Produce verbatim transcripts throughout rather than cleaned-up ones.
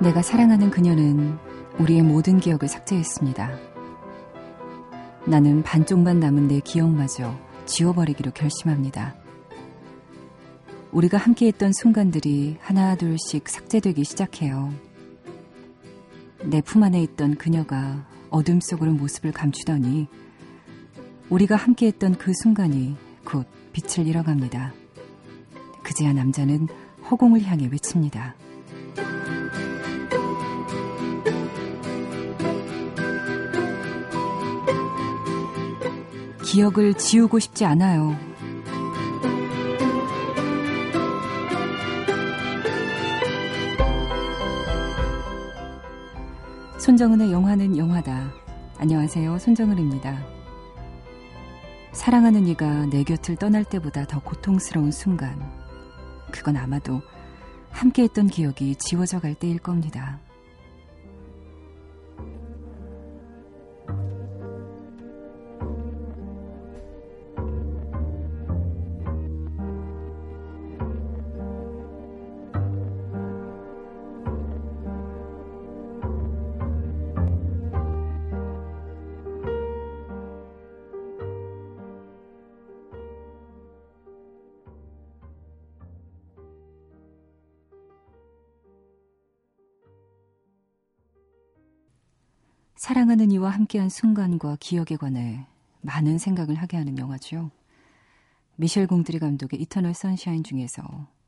내가 사랑하는 그녀는 우리의 모든 기억을 삭제했습니다. 나는 반쪽만 남은 내 기억마저 지워버리기로 결심합니다. 우리가 함께했던 순간들이 하나 둘씩 삭제되기 시작해요. 내 품 안에 있던 그녀가 어둠 속으로 모습을 감추더니 우리가 함께했던 그 순간이 곧 빛을 잃어갑니다. 그제야 남자는 허공을 향해 외칩니다. 기억을 지우고 싶지 않아요. 손정은의 영화는 영화다. 안녕하세요. 손정은입니다. 사랑하는 이가 내 곁을 떠날 때보다 더 고통스러운 순간. 그건 아마도 함께했던 기억이 지워져 갈 때일 겁니다. 사랑하는 이와 함께한 순간과 기억에 관해 많은 생각을 하게 하는 영화죠. 미셸 공드리 감독의 이터널 선샤인 중에서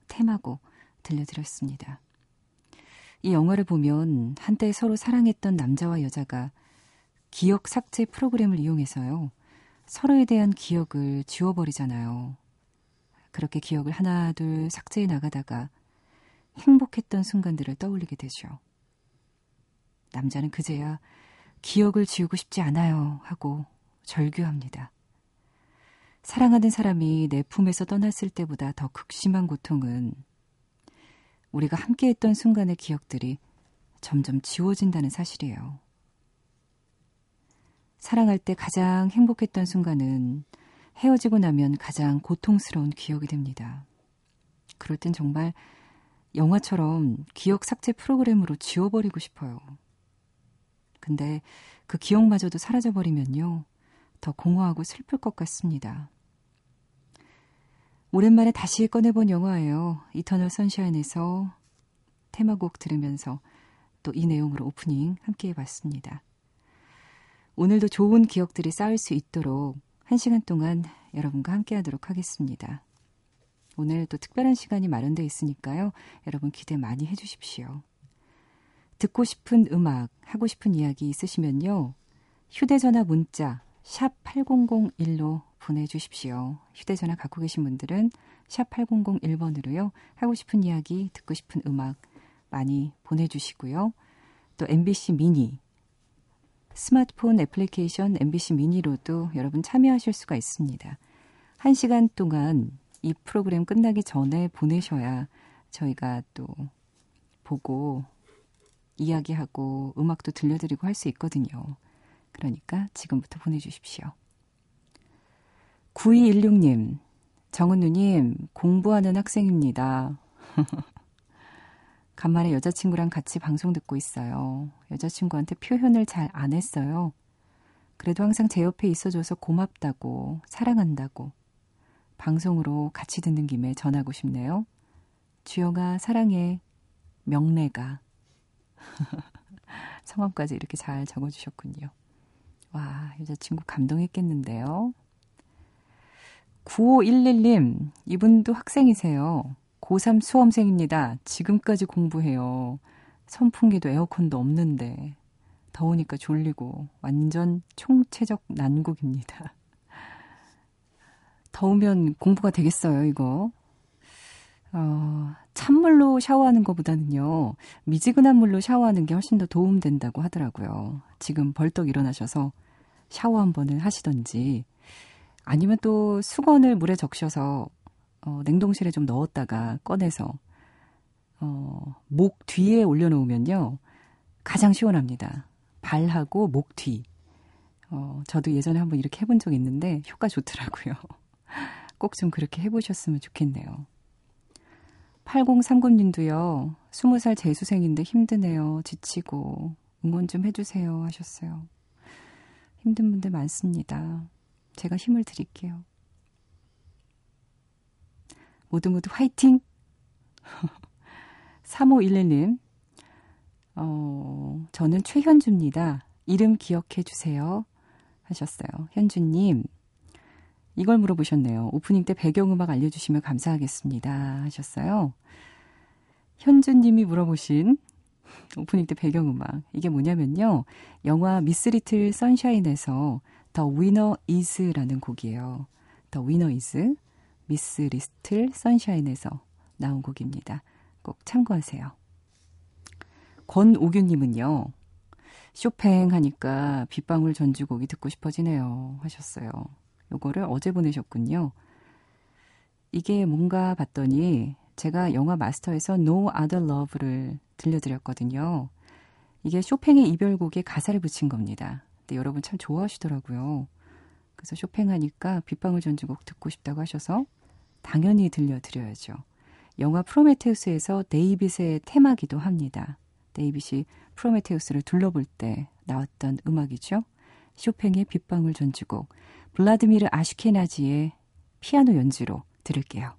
테마곡 들려드렸습니다. 이 영화를 보면 한때 서로 사랑했던 남자와 여자가 기억 삭제 프로그램을 이용해서요, 서로에 대한 기억을 지워버리잖아요. 그렇게 기억을 하나 둘 삭제해 나가다가 행복했던 순간들을 떠올리게 되죠. 남자는 그제야 기억을 지우고 싶지 않아요 하고 절규합니다. 사랑하는 사람이 내 품에서 떠났을 때보다 더 극심한 고통은 우리가 함께했던 순간의 기억들이 점점 지워진다는 사실이에요. 사랑할 때 가장 행복했던 순간은 헤어지고 나면 가장 고통스러운 기억이 됩니다. 그럴 땐 정말 영화처럼 기억 삭제 프로그램으로 지워버리고 싶어요. 근데 그 기억마저도 사라져버리면요, 더 공허하고 슬플 것 같습니다. 오랜만에 다시 꺼내본 영화예요. 이터널 선샤인에서 테마곡 들으면서 또 이 내용으로 오프닝 함께 해봤습니다. 오늘도 좋은 기억들이 쌓일 수 있도록 한 시간 동안 여러분과 함께 하도록 하겠습니다. 오늘 또 특별한 시간이 마련되어 있으니까요, 여러분 기대 많이 해주십시오. 듣고 싶은 음악, 하고 싶은 이야기 있으시면요, 휴대전화 문자 샵 팔공공일로 보내주십시오. 휴대전화 갖고 계신 분들은 샵 팔공공일 번으로요. 하고 싶은 이야기, 듣고 싶은 음악 많이 보내주시고요. 또 엠비씨 미니, 스마트폰 애플리케이션 엠비씨 미니로도 여러분 참여하실 수가 있습니다. 한 시간 동안 이 프로그램 끝나기 전에 보내셔야 저희가 또 보고 이야기하고 음악도 들려드리고 할 수 있거든요. 그러니까 지금부터 보내주십시오. 구이일육 님, 정은우님, 공부하는 학생입니다. 간만에 여자친구랑 같이 방송 듣고 있어요. 여자친구한테 표현을 잘 안 했어요. 그래도 항상 제 옆에 있어줘서 고맙다고, 사랑한다고. 방송으로 같이 듣는 김에 전하고 싶네요. 주영아, 사랑해. 명래가. 성함까지 이렇게 잘 적어주셨군요. 와, 여자친구 감동했겠는데요. 구오일일 님, 이분도 학생이세요. 고삼 수험생입니다. 지금까지 공부해요. 선풍기도 에어컨도 없는데 더우니까 졸리고 완전 총체적 난국입니다. 더우면 공부가 되겠어요, 이거. 어, 찬물로 샤워하는 것보다는요, 미지근한 물로 샤워하는 게 훨씬 더 도움된다고 하더라고요. 지금 벌떡 일어나셔서 샤워 한 번을 하시던지, 아니면 또 수건을 물에 적셔서 어, 냉동실에 좀 넣었다가 꺼내서 어, 목 뒤에 올려놓으면요, 가장 시원합니다. 발하고 목 뒤. 어, 저도 예전에 한번 이렇게 해본 적이 있는데 효과 좋더라고요. 꼭 좀 그렇게 해보셨으면 좋겠네요. 팔공삼구 님도요. 스무 살 재수생인데 힘드네요. 지치고 응원 좀 해주세요 하셨어요. 힘든 분들 많습니다. 제가 힘을 드릴게요. 모두 모두 화이팅! 삼오일일 님, 어, 저는 최현주입니다. 이름 기억해 주세요 하셨어요. 현주님, 이걸 물어보셨네요. 오프닝 때 배경음악 알려주시면 감사하겠습니다 하셨어요. 현주님이 물어보신 오프닝 때 배경음악, 이게 뭐냐면요, 영화 미스 리틀 선샤인에서 The Winner Is라는 곡이에요. The Winner Is, 미스 리틀 선샤인에서 나온 곡입니다. 꼭 참고하세요. 권오규님은요, 쇼팽 하니까 빗방울 전주곡이 듣고 싶어지네요 하셨어요. 요거를 어제 보내셨군요. 이게 뭔가 봤더니 제가 영화 마스터에서 No Other Love를 들려드렸거든요. 이게 쇼팽의 이별곡에 가사를 붙인 겁니다. 근데 여러분 참 좋아하시더라고요. 그래서 쇼팽 하니까 빗방울 전주곡 듣고 싶다고 하셔서 당연히 들려드려야죠. 영화 프로메테우스에서 데이빗의 테마기도 합니다. 데이빗이 프로메테우스를 둘러볼 때 나왔던 음악이죠. 쇼팽의 빗방울 전주곡, 블라디미르 아슈케나지의 피아노 연주로 들을게요.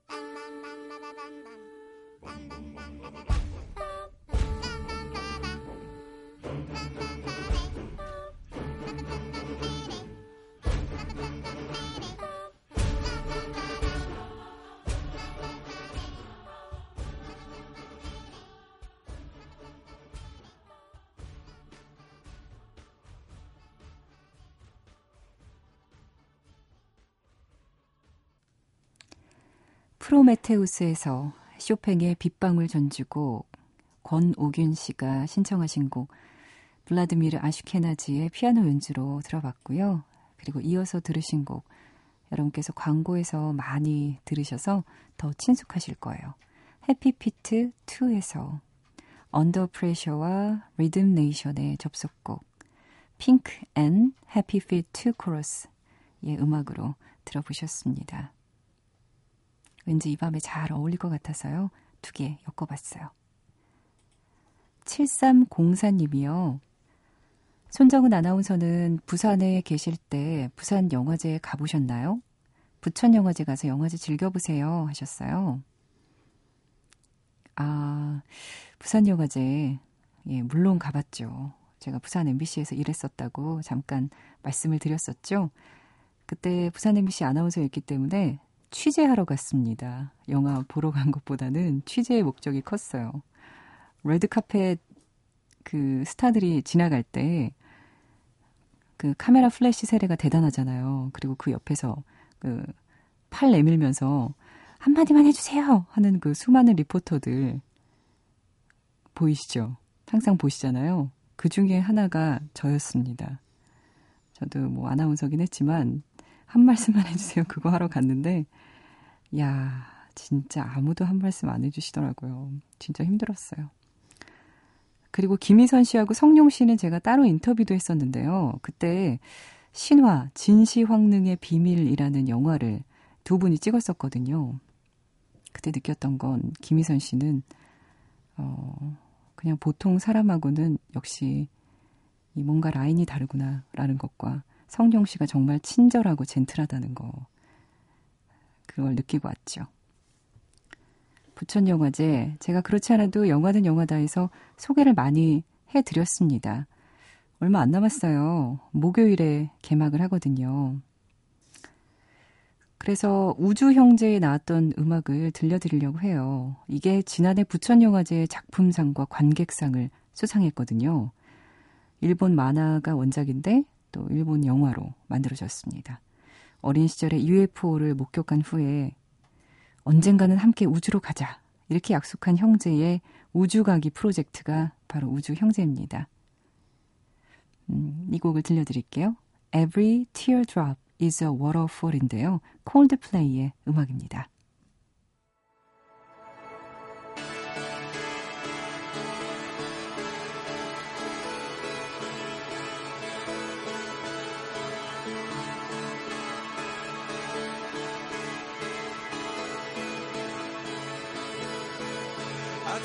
프로메테우스에서 쇼팽의 빗방울 전주곡, 권오균 씨가 신청하신 곡 블라디미르 아슈케나지의 피아노 연주로 들어봤고요. 그리고 이어서 들으신 곡, 여러분께서 광고에서 많이 들으셔서 더 친숙하실 거예요. 해피피트 투에서 언더 프레셔와 리듬 네이션의 접속곡 핑크 앤 해피피트 투 코러스의 음악으로 들어보셨습니다. 왠지 이 밤에 잘 어울릴 것 같아서요. 두 개 엮어봤어요. 칠삼공사 님이요. 손정은 아나운서는 부산에 계실 때 부산 영화제에 가보셨나요? 부천 영화제 가서 영화제 즐겨보세요 하셨어요. 아, 부산 영화제, 예, 물론 가봤죠. 제가 부산 엠비씨에서 일했었다고 잠깐 말씀을 드렸었죠. 그때 부산 엠비씨 아나운서였기 때문에 취재하러 갔습니다. 영화 보러 간 것보다는 취재의 목적이 컸어요. 레드카펫 그 스타들이 지나갈 때 그 카메라 플래시 세례가 대단하잖아요. 그리고 그 옆에서 그 팔 내밀면서 한마디만 해주세요 하는 그 수많은 리포터들 보이시죠? 항상 보시잖아요. 그 중에 하나가 저였습니다. 저도 뭐 아나운서긴 했지만 한 말씀만 해주세요. 그거 하러 갔는데, 야, 진짜 아무도 한 말씀 안 해주시더라고요. 진짜 힘들었어요. 그리고 김희선 씨하고 성룡 씨는 제가 따로 인터뷰도 했었는데요. 그때 신화, 진시황릉의 비밀이라는 영화를 두 분이 찍었었거든요. 그때 느꼈던 건 김희선 씨는 어, 그냥 보통 사람하고는 역시 이 뭔가 라인이 다르구나라는 것과 성룡 씨가 정말 친절하고 젠틀하다는 거, 그걸 느끼고 왔죠. 부천 영화제, 제가 그렇지 않아도 영화는 영화다 해서 소개를 많이 해드렸습니다. 얼마 안 남았어요. 목요일에 개막을 하거든요. 그래서 우주 형제에 나왔던 음악을 들려드리려고 해요. 이게 지난해 부천 영화제 작품상과 관객상을 수상했거든요. 일본 만화가 원작인데 또 일본 영화로 만들어졌습니다. 어린 시절에 유에프오를 목격한 후에 언젠가는 함께 우주로 가자 이렇게 약속한 형제의 우주가기 프로젝트가 바로 우주형제입니다. 음, 이 곡을 들려드릴게요. Every Teardrop is a Waterfall인데요. 콜드플레이의 음악입니다.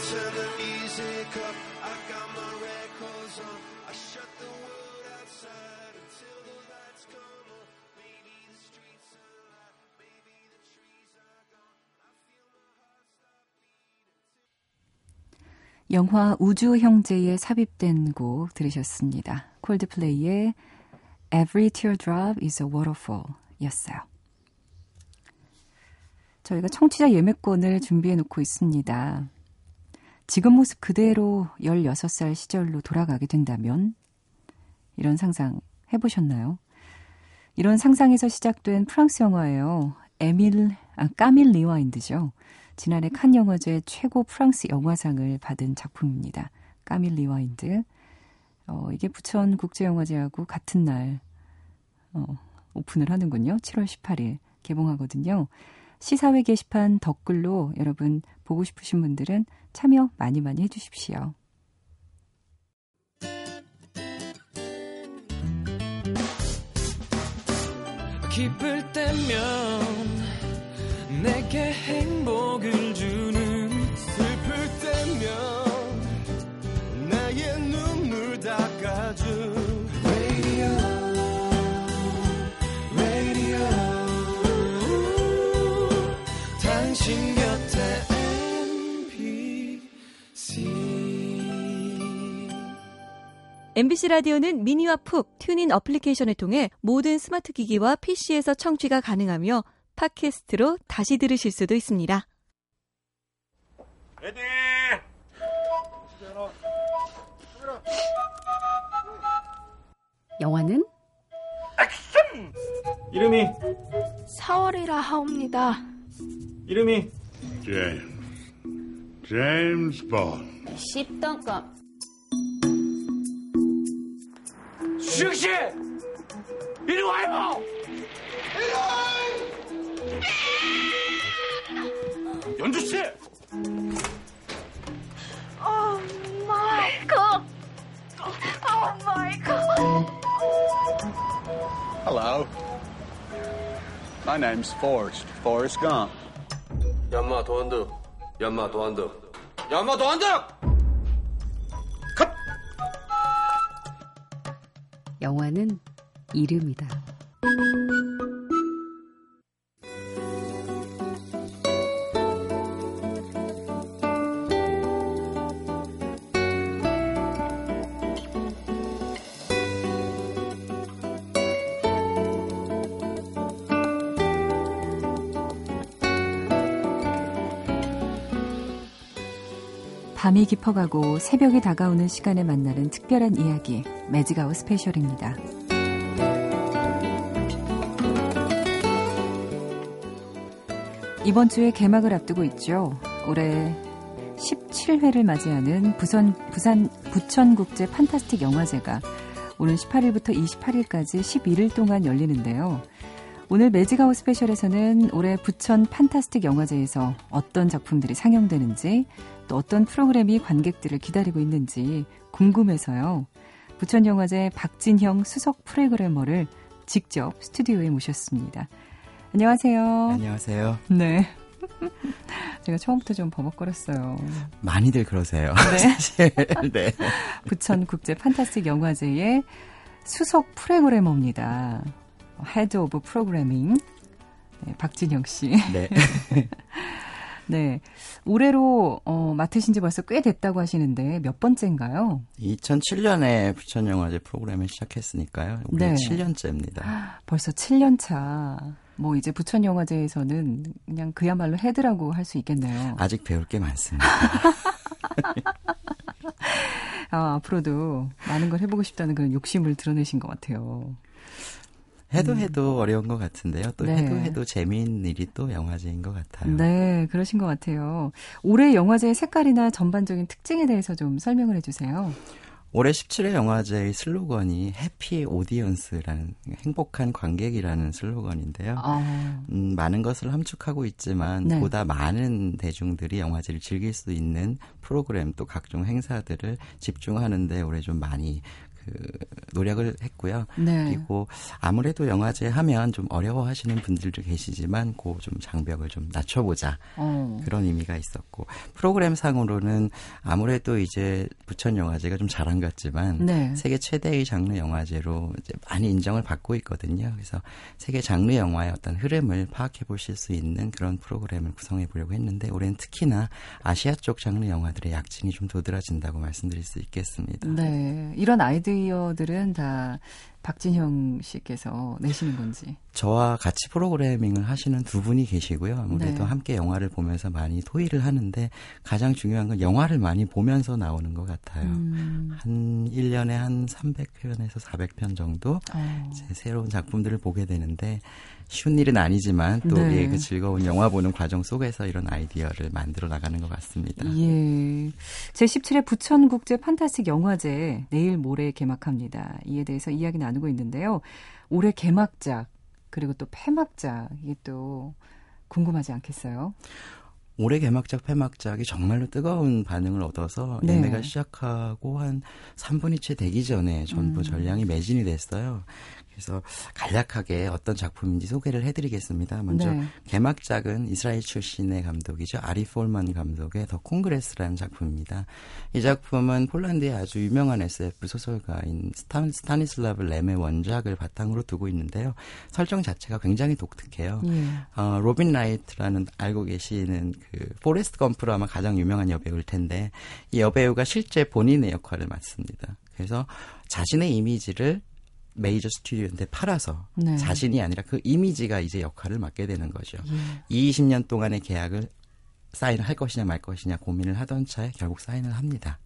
Turn the music up, I got my records on, I shut the world outside until the lights come on, maybe the streets are alive, maybe the trees are gone, I feel my heart stop beating. 영화 우주 형제에 삽입된 곡 들으셨습니다. 콜드플레이의 Every Teardrop is a Waterfall 였어요. 저희가 청취자 예매권을 준비해놓고 있습니다. 지금 모습 그대로 열여섯 살 시절로 돌아가게 된다면 이런 상상 해보셨나요? 이런 상상에서 시작된 프랑스 영화예요. 에밀, 아, 까밀 리와인드죠. 지난해 칸영화제 최고 프랑스 영화상을 받은 작품입니다. 까밀 리와인드. 어, 이게 부천국제영화제하고 같은 날 어, 오픈을 하는군요. 칠월 십팔일 개봉하거든요. 시사회 게시판 댓글로 여러분 보고 싶으신 분들은 참여 많이 많이 해주십시오. 기쁠 때면 내게 행복을 주는 슬플 때면 나의 눈물 닦아준 엠비씨 라디오는 미니와 푹 튜닝 어플리케이션을 통해 모든 스마트 기기와 피씨에서 청취가 가능하며 팟캐스트로 다시 들으실 수도 있습니다. 에디! 영화는 액션! 이름이 사월이라 하옵니다. 이름이 제임스. 제임스 본. 십동검. 수혁씨! 이리 와요! 이리 와! 연주씨! 오 마이 갓! 오 마이 갓! Hello. My name's Forrest. Forrest Gump. 얌마 도안드. 얌마 도안드. 얌마 도안드! 영화는 이름이다. 밤이 깊어가고 새벽이 다가오는 시간에 만나는 특별한 이야기, 매직아워 스페셜입니다. 이번 주에 개막을 앞두고 있죠. 올해 십칠 회를 맞이하는 부산, 부산 부천국제 판타스틱 영화제가 오는 십팔일부터 이십팔일까지 십일일 동안 열리는데요. 오늘 매직아워 스페셜에서는 올해 부천 판타스틱 영화제에서 어떤 작품들이 상영되는지 또 어떤 프로그램이 관객들을 기다리고 있는지 궁금해서요. 부천영화제 박진형 수석 프로그래머를 직접 스튜디오에 모셨습니다. 안녕하세요. 안녕하세요. 네. 제가 처음부터 좀 버벅거렸어요. 많이들 그러세요. 네. 사실. 네. 부천국제 판타스틱 영화제의 수석 프로그래머입니다. 헤드 오브 프로그래밍 네, 박진형 씨. 네. 네. 올해로 어, 맡으신 지 벌써 꽤 됐다고 하시는데 몇 번째인가요? 이천칠년에 부천영화제 프로그램을 시작했으니까요. 올해 네. 칠년째입니다. 벌써 칠년차. 뭐 이제 부천영화제에서는 그냥 그야말로 헤드라고 할 수 있겠네요. 아직 배울 게 많습니다. 아, 앞으로도 많은 걸 해보고 싶다는 그런 욕심을 드러내신 것 같아요. 해도 음. 해도 어려운 것 같은데요. 또 네. 해도 해도 재미있는 일이 또 영화제인 것 같아요. 네, 그러신 것 같아요. 올해 영화제의 색깔이나 전반적인 특징에 대해서 좀 설명을 해주세요. 올해 십칠 회 영화제의 슬로건이 해피 오디언스라는 행복한 관객이라는 슬로건인데요. 아. 음, 많은 것을 함축하고 있지만 네. 보다 많은 대중들이 영화제를 즐길 수 있는 프로그램 또 각종 행사들을 집중하는 데 올해 좀 많이 노력을 했고요. 네. 그리고 아무래도 영화제 하면 좀 어려워하시는 분들도 계시지만 그 좀 장벽을 좀 낮춰보자 어. 그런 의미가 있었고 프로그램 상으로는 아무래도 이제 부천 영화제가 좀 자랑 같지만 네. 세계 최대의 장르 영화제로 이제 많이 인정을 받고 있거든요. 그래서 세계 장르 영화의 어떤 흐름을 파악해 보실 수 있는 그런 프로그램을 구성해 보려고 했는데 올해는 특히나 아시아 쪽 장르 영화들의 약진이 좀 도드라진다고 말씀드릴 수 있겠습니다. 네, 이런 아이들 이어들은 다 박진형 씨께서 내시는 건지. 저와 같이 프로그래밍을 하시는 두 분이 계시고요. 아무래도 네. 함께 영화를 보면서 많이 토의를 하는데 가장 중요한 건 영화를 많이 보면서 나오는 것 같아요. 음. 한 일 년에 한 삼백 편에서 사백 편 정도 어. 이제 새로운 작품들을 보게 되는데 쉬운 일은 아니지만 또 네. 우리의 그 즐거운 영화 보는 과정 속에서 이런 아이디어를 만들어 나가는 것 같습니다. 예. 제십칠 회 부천국제 판타스틱 영화제 내일 모레 개막합니다. 이에 대해서 이야기 나누고 있는데요. 올해 개막작 그리고 또 폐막작 이게 또 궁금하지 않겠어요? 올해 개막작, 폐막작이 정말로 뜨거운 반응을 얻어서 네. 예매가 시작하고 한 삼 분이 채 되기 전에 전부 음. 전량이 매진이 됐어요. 그래서 간략하게 어떤 작품인지 소개를 해드리겠습니다. 먼저 네. 개막작은 이스라엘 출신의 감독이죠. 아리 폴만 감독의 더 콩그레스라는 작품입니다. 이 작품은 폴란드의 아주 유명한 에스에프 소설가인 스타, 스타니슬라브 램의 원작을 바탕으로 두고 있는데요. 설정 자체가 굉장히 독특해요. 예. 어, 로빈 라이트라는 알고 계시는 그 포레스트 검프로 아마 가장 유명한 여배우일 텐데 이 여배우가 실제 본인의 역할을 맡습니다. 그래서 자신의 이미지를 메이저 스튜디오한테 팔아서 네. 자신이 아니라 그 이미지가 이제 역할을 맡게 되는 거죠. 예. 이십 년 동안의 계약을 사인을 할 것이냐 말 것이냐 고민을 하던 차에 결국 사인을 합니다.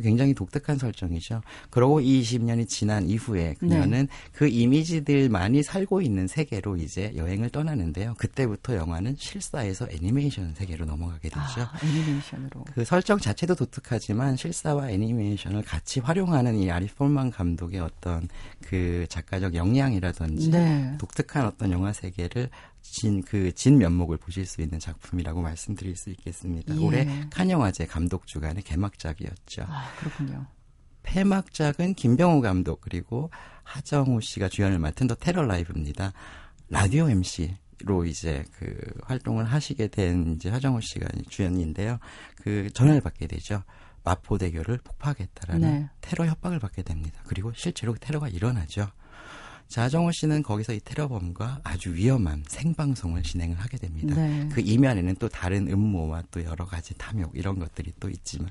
굉장히 독특한 설정이죠. 그러고 이십 년이 지난 이후에 그녀는 네. 그 이미지들만이 살고 있는 세계로 이제 여행을 떠나는데요. 그때부터 영화는 실사에서 애니메이션 세계로 넘어가게 되죠. 아, 애니메이션으로. 그 설정 자체도 독특하지만 실사와 애니메이션을 같이 활용하는 이 아리 폴만 감독의 어떤 그 작가적 역량이라든지 네. 독특한 어떤 영화 세계를 진, 그 진 면목을 보실 수 있는 작품이라고 말씀드릴 수 있겠습니다. 예. 올해 칸영화제 감독 주간의 개막작이었죠. 아, 그렇군요. 폐막작은 김병우 감독 그리고 하정우 씨가 주연을 맡은 더 테러 라이브입니다. 라디오 엠씨로 이제 그 활동을 하시게 된 이제 하정우 씨가 주연인데요. 그 전화를 받게 되죠. 마포대교를 폭파하겠다라는 네. 테러 협박을 받게 됩니다. 그리고 실제로 테러가 일어나죠. 자정호 씨는 거기서 이 테러범과 아주 위험한 생방송을 진행을 하게 됩니다. 네. 그 이면에는 또 다른 음모와 또 여러 가지 탐욕 이런 것들이 또 있지만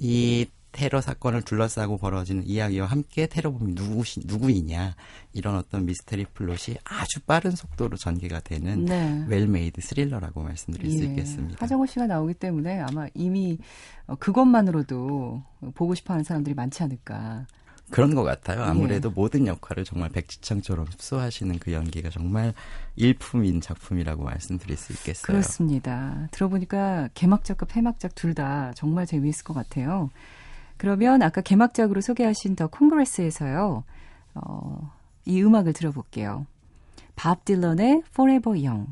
이 테러 사건을 둘러싸고 벌어지는 이야기와 함께 테러범이 누구시, 누구이냐 이런 어떤 미스터리 플롯이 아주 빠른 속도로 전개가 되는 네. 웰메이드 스릴러라고 말씀드릴 예. 수 있겠습니다. 하정우 씨가 나오기 때문에 아마 이미 그것만으로도 보고 싶어하는 사람들이 많지 않을까. 그런 것 같아요. 아무래도 예. 모든 역할을 정말 백지창처럼 흡수하시는 그 연기가 정말 일품인 작품이라고 말씀드릴 수 있겠어요. 그렇습니다. 들어보니까 개막작과 폐막작 둘 다 정말 재미있을 것 같아요. 그러면 아까 개막작으로 소개하신 더 콩그레스에서요. 어, 이 음악을 들어볼게요. 밥 딜런의 Forever Young.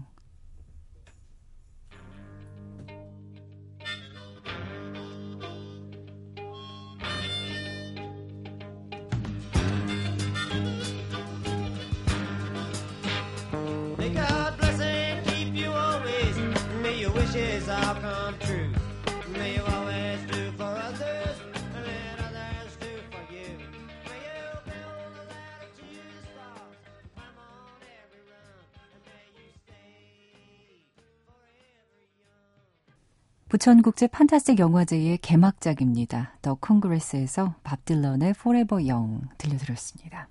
부천국제판타스틱영화제의 개막작입니다. 더 콩그레스에서 밥 딜런의 포레버 영 들려드렸습니다.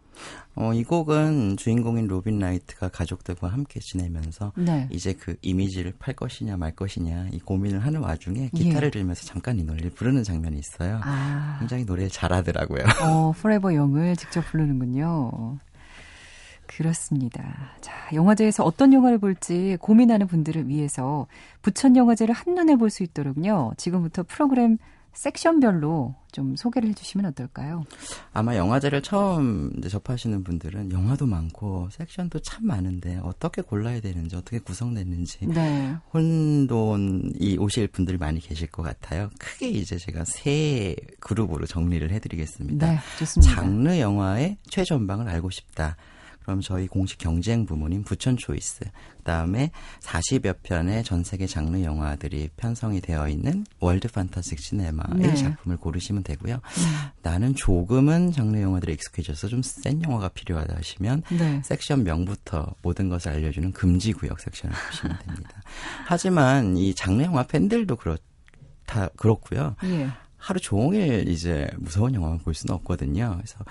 어, 이 곡은 주인공인 로빈 라이트가 가족들과 함께 지내면서 네. 이제 그 이미지를 팔 것이냐 말 것이냐 이 고민을 하는 와중에 기타를 예. 들면서 잠깐 이 노래를 부르는 장면이 있어요. 아. 굉장히 노래를 잘하더라고요. 어, 포레버 영을 직접 부르는군요. 그렇습니다. 자, 영화제에서 어떤 영화를 볼지 고민하는 분들을 위해서 부천 영화제를 한눈에 볼 수 있도록요. 지금부터 프로그램 섹션별로 좀 소개를 해주시면 어떨까요? 아마 영화제를 처음 이제 접하시는 분들은 영화도 많고 섹션도 참 많은데 어떻게 골라야 되는지 어떻게 구성되는지 네. 혼돈이 오실 분들이 많이 계실 것 같아요. 크게 이제 제가 세 그룹으로 정리를 해드리겠습니다. 네, 좋습니다. 장르 영화의 최전방을 알고 싶다. 그럼 저희 공식 경쟁 부문인 부천 초이스, 그다음에 사십여 편의 전 세계 장르 영화들이 편성이 되어 있는 월드 판타스틱 시네마의 네. 작품을 고르시면 되고요. 네. 나는 조금은 장르 영화들에 익숙해져서 좀 센 영화가 필요하다 하시면 네. 섹션 명부터 모든 것을 알려주는 금지 구역 섹션을 보시면 됩니다. 하지만 이 장르 영화 팬들도 그렇다 그렇고요. 네. 하루 종일 이제 무서운 영화만 볼 수는 없거든요. 그래서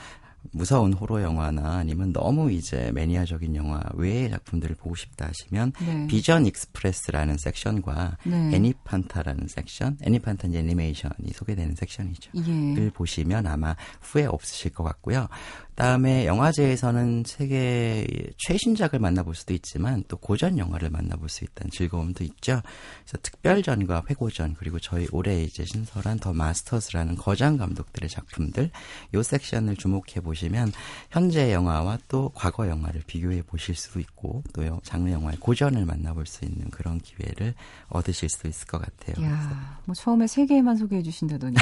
무서운 호러 영화나 아니면 너무 이제 매니아적인 영화 외의 작품들을 보고 싶다 하시면 네. 비전 익스프레스라는 섹션과 네. 애니판타라는 섹션, 애니판타 애니메이션이 소개되는 섹션이죠. 예. 를 보시면 아마 후회 없으실 것 같고요. 그다음에 영화제에서는 세계 최신작을 만나볼 수도 있지만 또 고전 영화를 만나볼 수 있다는 즐거움도 있죠. 그래서 특별전과 회고전 그리고 저희 올해 이제 신설한 더 마스터즈라는 거장 감독들의 작품들 이 섹션을 주목해 보시면 현재 영화와 또 과거 영화를 비교해 보실 수도 있고 또 장르 영화의 고전을 만나볼 수 있는 그런 기회를 얻으실 수도 있을 것 같아요. 이야, 뭐 처음에 세 개만 소개해 주신다더니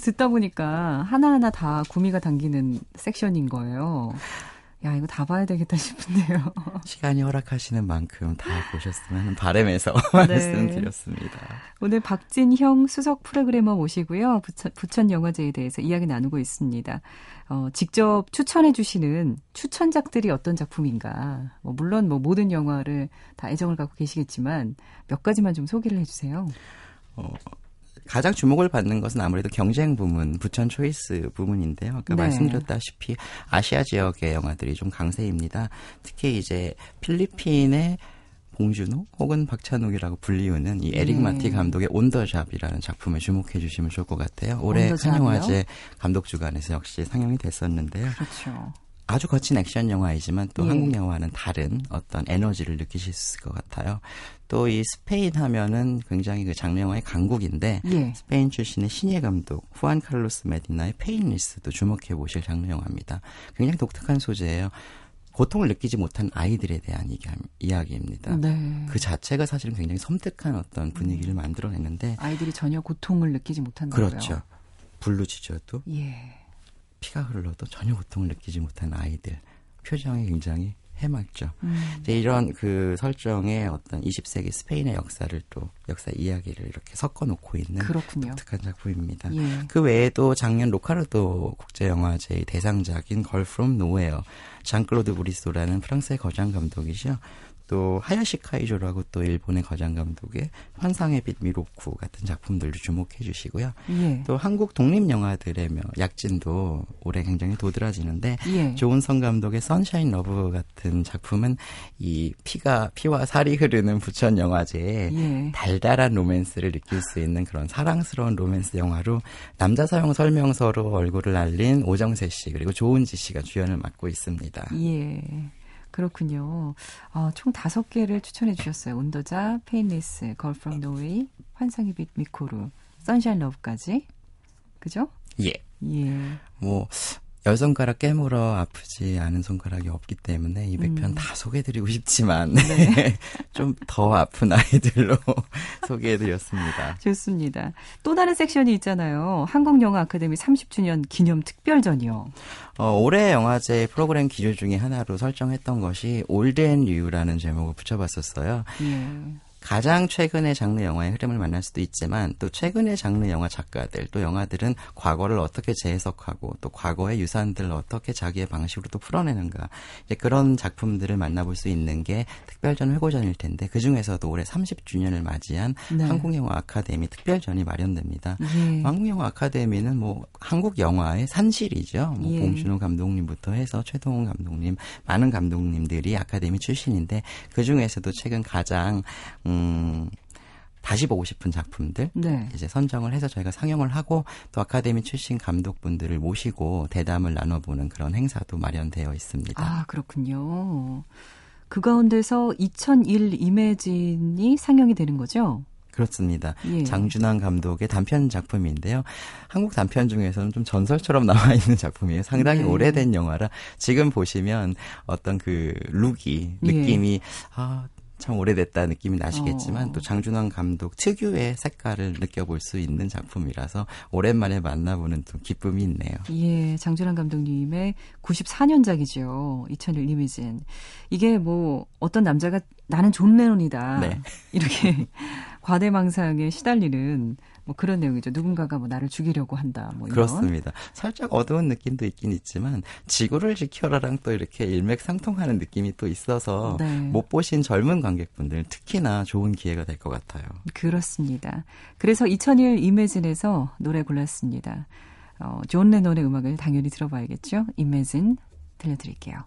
듣다 보니까 하나하나 다 구미가 당기는 섹션인 거예요. 야, 이거 다 봐야 되겠다 싶은데요. 시간이 허락하시는 만큼 다 보셨으면 바람에서 네. 말씀드렸습니다. 오늘 박진형 수석 프로그래머 모시고요. 부천, 부천 영화제에 대해서 이야기 나누고 있습니다. 어, 직접 추천해 주시는 추천작들이 어떤 작품인가. 뭐 물론 뭐 모든 영화를 다 애정을 갖고 계시겠지만 몇 가지만 좀 소개를 해주세요. 어. 가장 주목을 받는 것은 아무래도 경쟁 부문, 부천 초이스 부문인데요. 아까 네. 말씀드렸다시피 아시아 지역의 영화들이 좀 강세입니다. 특히 이제 필리핀의 봉준호 혹은 박찬욱이라고 불리우는 이 에릭 네. 마티 감독의 온더잡이라는 작품에 주목해 주시면 좋을 것 같아요. 올해 칸영화제 감독 주간에서 역시 상영이 됐었는데요. 그렇죠. 아주 거친 액션 영화이지만 또 예. 한국 영화와는 다른 어떤 에너지를 느끼실 수 있을 것 같아요. 또 이 스페인 하면은 굉장히 그 장르 영화의 강국인데 예. 스페인 출신의 신예 감독 후안 칼로스 메디나의 페인리스도 주목해 보실 장르 영화입니다. 굉장히 독특한 소재예요. 고통을 느끼지 못한 아이들에 대한 이야기입니다. 네. 그 자체가 사실은 굉장히 섬뜩한 어떤 분위기를 만들어냈는데 아이들이 전혀 고통을 느끼지 못한다고요. 그렇죠. 불로 지져도 예. 피가 흘러도 전혀 고통을 느끼지 못한 아이들. 표정이 굉장히 해맑죠. 음. 이제 이런 그 설정의 어떤 이십 세기 스페인의 역사를 또 역사 이야기를 이렇게 섞어놓고 있는 그렇군요. 독특한 작품입니다. 예. 그 외에도 작년 로카르도 국제영화제의 대상작인 걸 프롬 노웨어, 장클로드 브리소라는 프랑스의 거장 감독이죠. 또 하야시 카이조라고 또 일본의 거장 감독의 환상의 빛 미로쿠 같은 작품들도 주목해 주시고요. 예. 또 한국 독립 영화들의 약진도 올해 굉장히 도드라지는데 예. 조은성 감독의 선샤인 러브 같은 작품은 이 피가 피와 살이 흐르는 부천 영화제에 예. 달달한 로맨스를 느낄 수 있는 그런 사랑스러운 로맨스 영화로 남자 사용 설명서로 얼굴을 알린 오정세 씨 그리고 조은지 씨가 주연을 맡고 있습니다. 예. 그렇군요. 어, 총 다섯 개를 추천해 주셨어요. 온더자, 페인리스, 걸 프롬 노웨이, 환상의 빛 미코루, 선샤인 러브까지. 그죠? 예. 예. 뭐 열 손가락 깨물어 아프지 않은 손가락이 없기 때문에 이백 편 음. 다 소개해드리고 싶지만 네. 좀 더 아픈 아이들로 소개해드렸습니다. 좋습니다. 또 다른 섹션이 있잖아요. 한국영화아카데미 삼십 주년 기념 특별전이요. 어, 올해 영화제 프로그램 기조 중에 하나로 설정했던 것이 올드 앤 뉴라는 제목을 붙여봤었어요. 예. 가장 최근의 장르 영화의 흐름을 만날 수도 있지만 또 최근의 장르 영화 작가들 또 영화들은 과거를 어떻게 재해석하고 또 과거의 유산들을 어떻게 자기의 방식으로 또 풀어내는가 이제 그런 작품들을 만나볼 수 있는 게 특별전 회고전일 텐데 그중에서도 올해 삼십 주년을 맞이한 네. 한국영화아카데미 특별전이 마련됩니다. 예. 한국영화아카데미는 뭐 한국 영화의 산실이죠. 뭐 예. 봉준호 감독님부터 해서 최동훈 감독님 많은 감독님들이 아카데미 출신인데 그중에서도 최근 가장 음, 다시 보고 싶은 작품들 네. 이제 선정을 해서 저희가 상영을 하고 또 아카데미 출신 감독분들을 모시고 대담을 나눠보는 그런 행사도 마련되어 있습니다. 아 그렇군요. 그 가운데서 이천일 이매진이 상영이 되는 거죠? 그렇습니다. 예. 장준환 감독의 단편 작품인데요. 한국 단편 중에서는 좀 전설처럼 나와 있는 작품이에요. 상당히 예. 오래된 영화라 지금 보시면 어떤 그 룩이 느낌이 예. 아 참 오래됐다 느낌이 나시겠지만 어. 또 장준환 감독 특유의 색깔을 느껴볼 수 있는 작품이라서 오랜만에 만나보는 또 기쁨이 있네요. 예, 장준환 감독님의 구십사 년작이죠. 이천일 이매진. 이게 뭐 어떤 남자가 나는 존 레논이다. 네. 이렇게 과대망상에 시달리는 뭐 그런 내용이죠. 누군가가 뭐 나를 죽이려고 한다. 뭐 이런. 그렇습니다. 살짝 어두운 느낌도 있긴 있지만 지구를 지켜라랑 또 이렇게 일맥상통하는 느낌이 또 있어서 네. 못 보신 젊은 관객분들 특히나 좋은 기회가 될 것 같아요. 그렇습니다. 그래서 이천일 이매진에서 노래 골랐습니다. 어, 존 레논의 음악을 당연히 들어봐야겠죠. 이매진 들려드릴게요.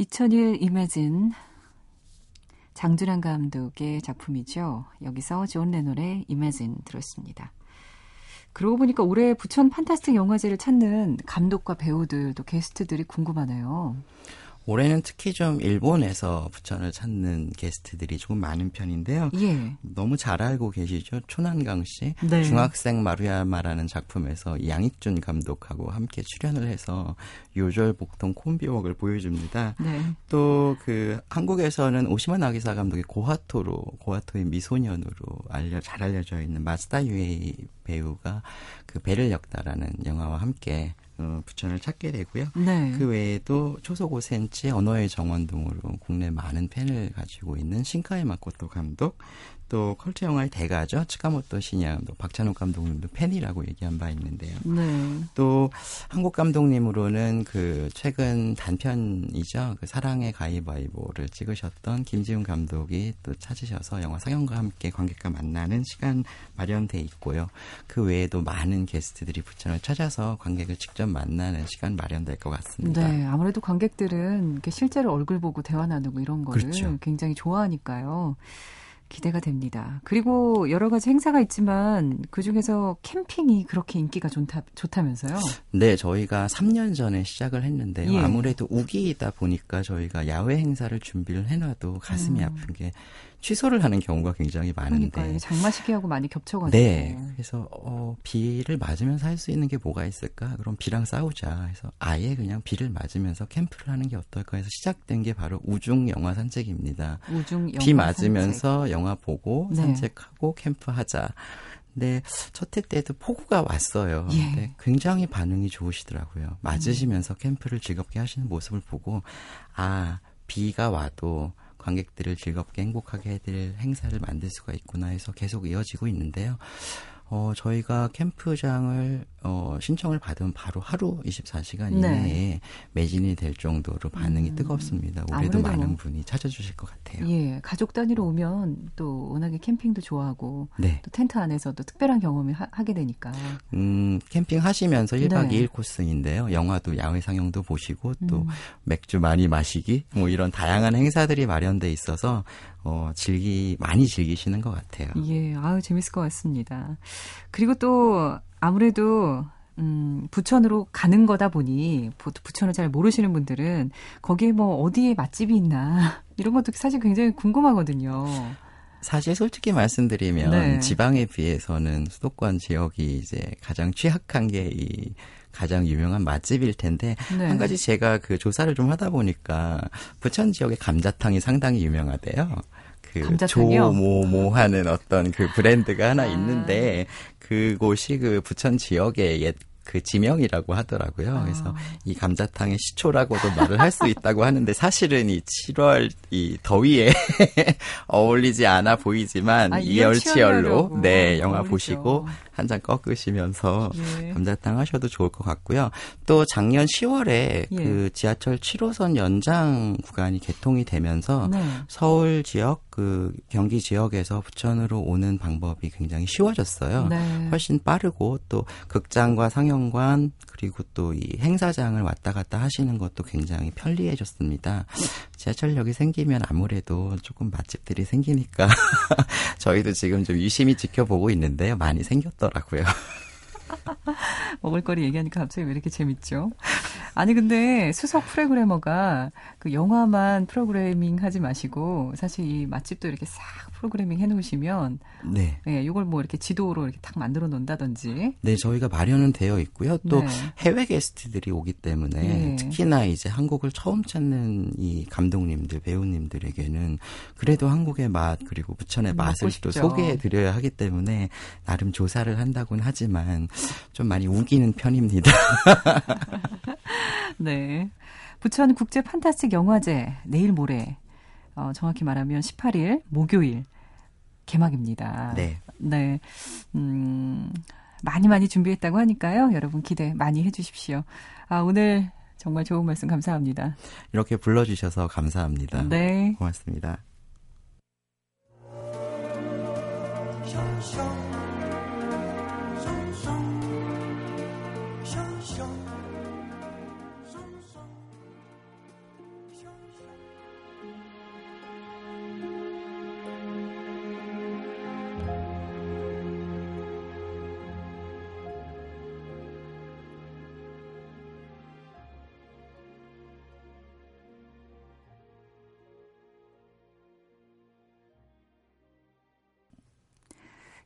이천일 이매진 장준환 감독의 작품이죠. 여기서 존 레논의 이매진 들었습니다. 그러고 보니까 올해 부천 판타스틱 영화제를 찾는 감독과 배우들 또 게스트들이 궁금하네요. 올해는 특히 좀 일본에서 부천을 찾는 게스트들이 조금 많은 편인데요. 예. 너무 잘 알고 계시죠? 초난강 씨. 네. 중학생 마루야마라는 작품에서 양익준 감독하고 함께 출연을 해서 요절복통 콤비웍을 보여줍니다. 네. 또 그 한국에서는 오시마 나기사 감독의 고하토로, 고하토의 미소년으로 알려, 잘 알려져 있는 마쓰다 유에이 배우가 그 배를 엮다라는 영화와 함께 어, 부천을 찾게 되고요. 네. 그 외에도 초속 오 센티미터 언어의 정원 등으로 국내 많은 팬을 가지고 있는 신카이 마코토 감독, 또 컬트 영화의 대가죠. 츠카모토 신야 감독, 박찬욱 감독님도 팬이라고 얘기한 바 있는데요. 네. 또 한국 감독님으로는 그 최근 단편이죠. 그 사랑의 가위바위보를 찍으셨던 김지훈 감독이 또 찾으셔서 영화 상영과 함께 관객과 만나는 시간 마련돼 있고요. 그 외에도 많은 게스트들이 부천을 찾아서 관객을 직접 만나는 시간 마련될 것 같습니다. 네, 아무래도 관객들은 이렇게 실제로 얼굴 보고 대화 나누고 이런 거를 그렇죠. 굉장히 좋아하니까요. 기대가 됩니다. 그리고 여러 가지 행사가 있지만 그중에서 캠핑이 그렇게 인기가 좋다, 좋다면서요? 네. 저희가 삼 년 전에 시작을 했는데요. 예. 아무래도 우기이다 보니까 저희가 야외 행사를 준비를 해놔도 가슴이 음. 아픈 게 취소를 하는 경우가 굉장히 많은데. 그러니까요. 장마 시기하고 많이 겹쳐가지고. 네. 그래서 어, 비를 맞으면서 할 수 있는 게 뭐가 있을까? 그럼 비랑 싸우자 해서 아예 그냥 비를 맞으면서 캠프를 하는 게 어떨까 해서 시작된 게 바로 우중 영화 산책입니다. 우중 영화 비 맞으면서 산책. 영화 보고 네. 산책하고 캠프하자. 근데 첫 해 때도 폭우가 왔어요. 예. 근데 굉장히 반응이 좋으시더라고요. 맞으시면서 음. 캠프를 즐겁게 하시는 모습을 보고 아, 비가 와도 관객들을 즐겁게 행복하게 해드릴 행사를 만들 수가 있구나 해서 계속 이어지고 있는데요. 어, 저희가 캠프장을 어, 신청을 받으면 바로 하루 이십사 시간 이내에 네. 매진이 될 정도로 반응이 음. 뜨겁습니다. 올해도 많은 분이 찾아주실 것 같아요. 예, 가족 단위로 오면 또 워낙에 캠핑도 좋아하고 네. 또 텐트 안에서 또 특별한 경험을 하, 하게 되니까. 음, 캠핑 하시면서 일 박 네. 이 일 코스인데요. 영화도 야외 상영도 보시고 또 음. 맥주 많이 마시기 뭐 이런 다양한 행사들이 마련돼 있어서 어, 즐기 많이 즐기시는 것 같아요. 예, 아유 재밌을 것 같습니다. 그리고 또 아무래도 음, 부천으로 가는 거다 보니 부천을 잘 모르시는 분들은 거기에 뭐 어디에 맛집이 있나 이런 것도 사실 굉장히 궁금하거든요. 사실 솔직히 말씀드리면 네. 지방에 비해서는 수도권 지역이 이제 가장 취약한 게 이 가장 유명한 맛집일 텐데 네. 한 가지 제가 그 조사를 좀 하다 보니까 부천 지역의 감자탕이 상당히 유명하대요. 그 감자탕이요? 조모모 하는 어떤 그 브랜드가 하나 아. 있는데 그곳이 그 부천 지역의 옛 그 지명이라고 하더라고요. 그래서 아. 이 감자탕의 시초라고도 말을 할 수 있다고 하는데 사실은 이 칠월 이 더위에 어울리지 않아 보이지만 아, 이열치열로 네 영화 어울리죠. 보시고 한 잔 꺾으시면서 예. 감자탕 하셔도 좋을 것 같고요. 또 작년 시월에 예. 그 지하철 칠호선 연장 구간이 개통이 되면서 네. 서울 지역 그 경기 지역에서 부천으로 오는 방법이 굉장히 쉬워졌어요. 네. 훨씬 빠르고 또 극장과 상영관 그리고 또 이 행사장을 왔다 갔다 하시는 것도 굉장히 편리해졌습니다. 지하철역이 생기면 아무래도 조금 맛집들이 생기니까 저희도 지금 좀 유심히 지켜보고 있는데요. 많이 생겼더라고요. 먹을거리 얘기하니까 갑자기 왜 이렇게 재밌죠? 아니 근데 수석 프로그래머가 그 영화만 프로그래밍 하지 마시고 사실 이 맛집도 이렇게 싹 프로그래밍 해놓으시면 네, 예, 이걸 뭐 이렇게 지도로 이렇게 딱 만들어 놓는다든지 네 저희가 마련은 되어 있고요. 또 네. 해외 게스트들이 오기 때문에 네. 특히나 이제 한국을 처음 찾는 이 감독님들 배우님들에게는 그래도 한국의 맛 그리고 부천의 맛을 또 소개해드려야 하기 때문에 나름 조사를 한다곤 하지만 좀 많이 우기는 편입니다. 네. 부천국제판타스틱영화제 내일 모레 어, 정확히 말하면 십팔일 목요일 개막입니다. 네. 네. 음, 많이 많이 준비했다고 하니까요. 여러분 기대 많이 해 주십시오. 아, 오늘 정말 좋은 말씀 감사합니다. 이렇게 불러주셔서 감사합니다. 네. 고맙습니다.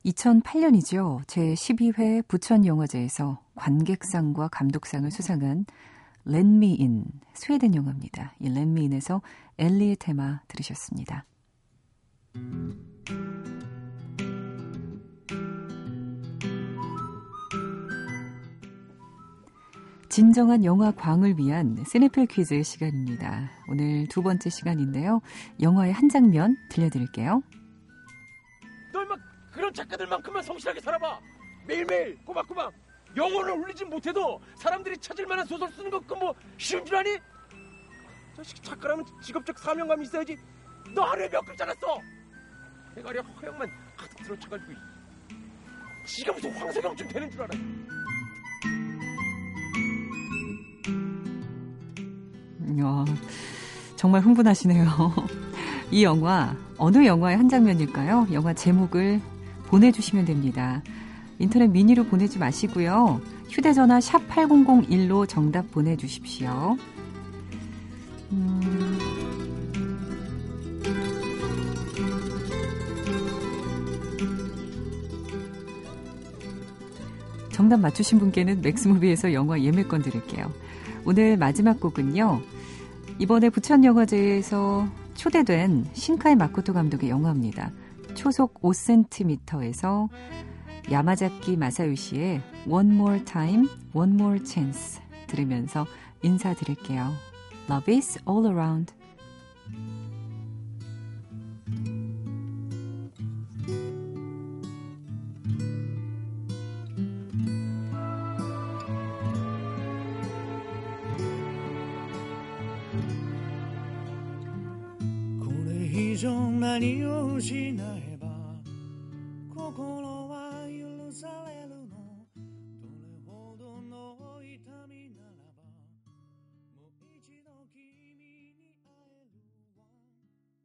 이천팔 년이죠. 제십이회 부천영화제에서 관객상과 감독상을 수상한 Let Me In, 스웨덴 영화입니다. 이 Let Me In에서 엘리의 테마 들으셨습니다. 진정한 영화광을 위한 시네필 퀴즈 시간입니다. 오늘 두 번째 시간인데요. 영화의 한 장면 들려드릴게요. 그런 작가들만큼만 성실하게 살아봐. 매일매일 꼬박꼬박 영혼을 울리진 못해도 사람들이 찾을 만한 소설 쓰는 것 그 뭐 쉬운 줄 아니? 자식 작가라면 직업적 사명감이 있어야지. 너 하루에 몇 글 잘랐어? 대가리 허영만 가득 들어쳐가지고 지가 무슨 황석영 좀 되는 줄 알아. 야, 정말 흥분하시네요. 이 영화 어느 영화의 한 장면일까요? 영화 제목을 보내주시면 됩니다. 인터넷 미니로 보내지 마시고요. 휴대전화 샵 팔공공일로 정답 보내주십시오. 음... 정답 맞추신 분께는 맥스무비에서 영화 예매권 드릴게요. 오늘 마지막 곡은요. 이번에 부천영화제에서 초대된 신카이 마코토 감독의 영화입니다. 초속 오 센티미터에서 야마자키 마사요시의 One More Time, One More Chance 들으면서 인사드릴게요. Love is all around. 이 정도는 요지나 해봐.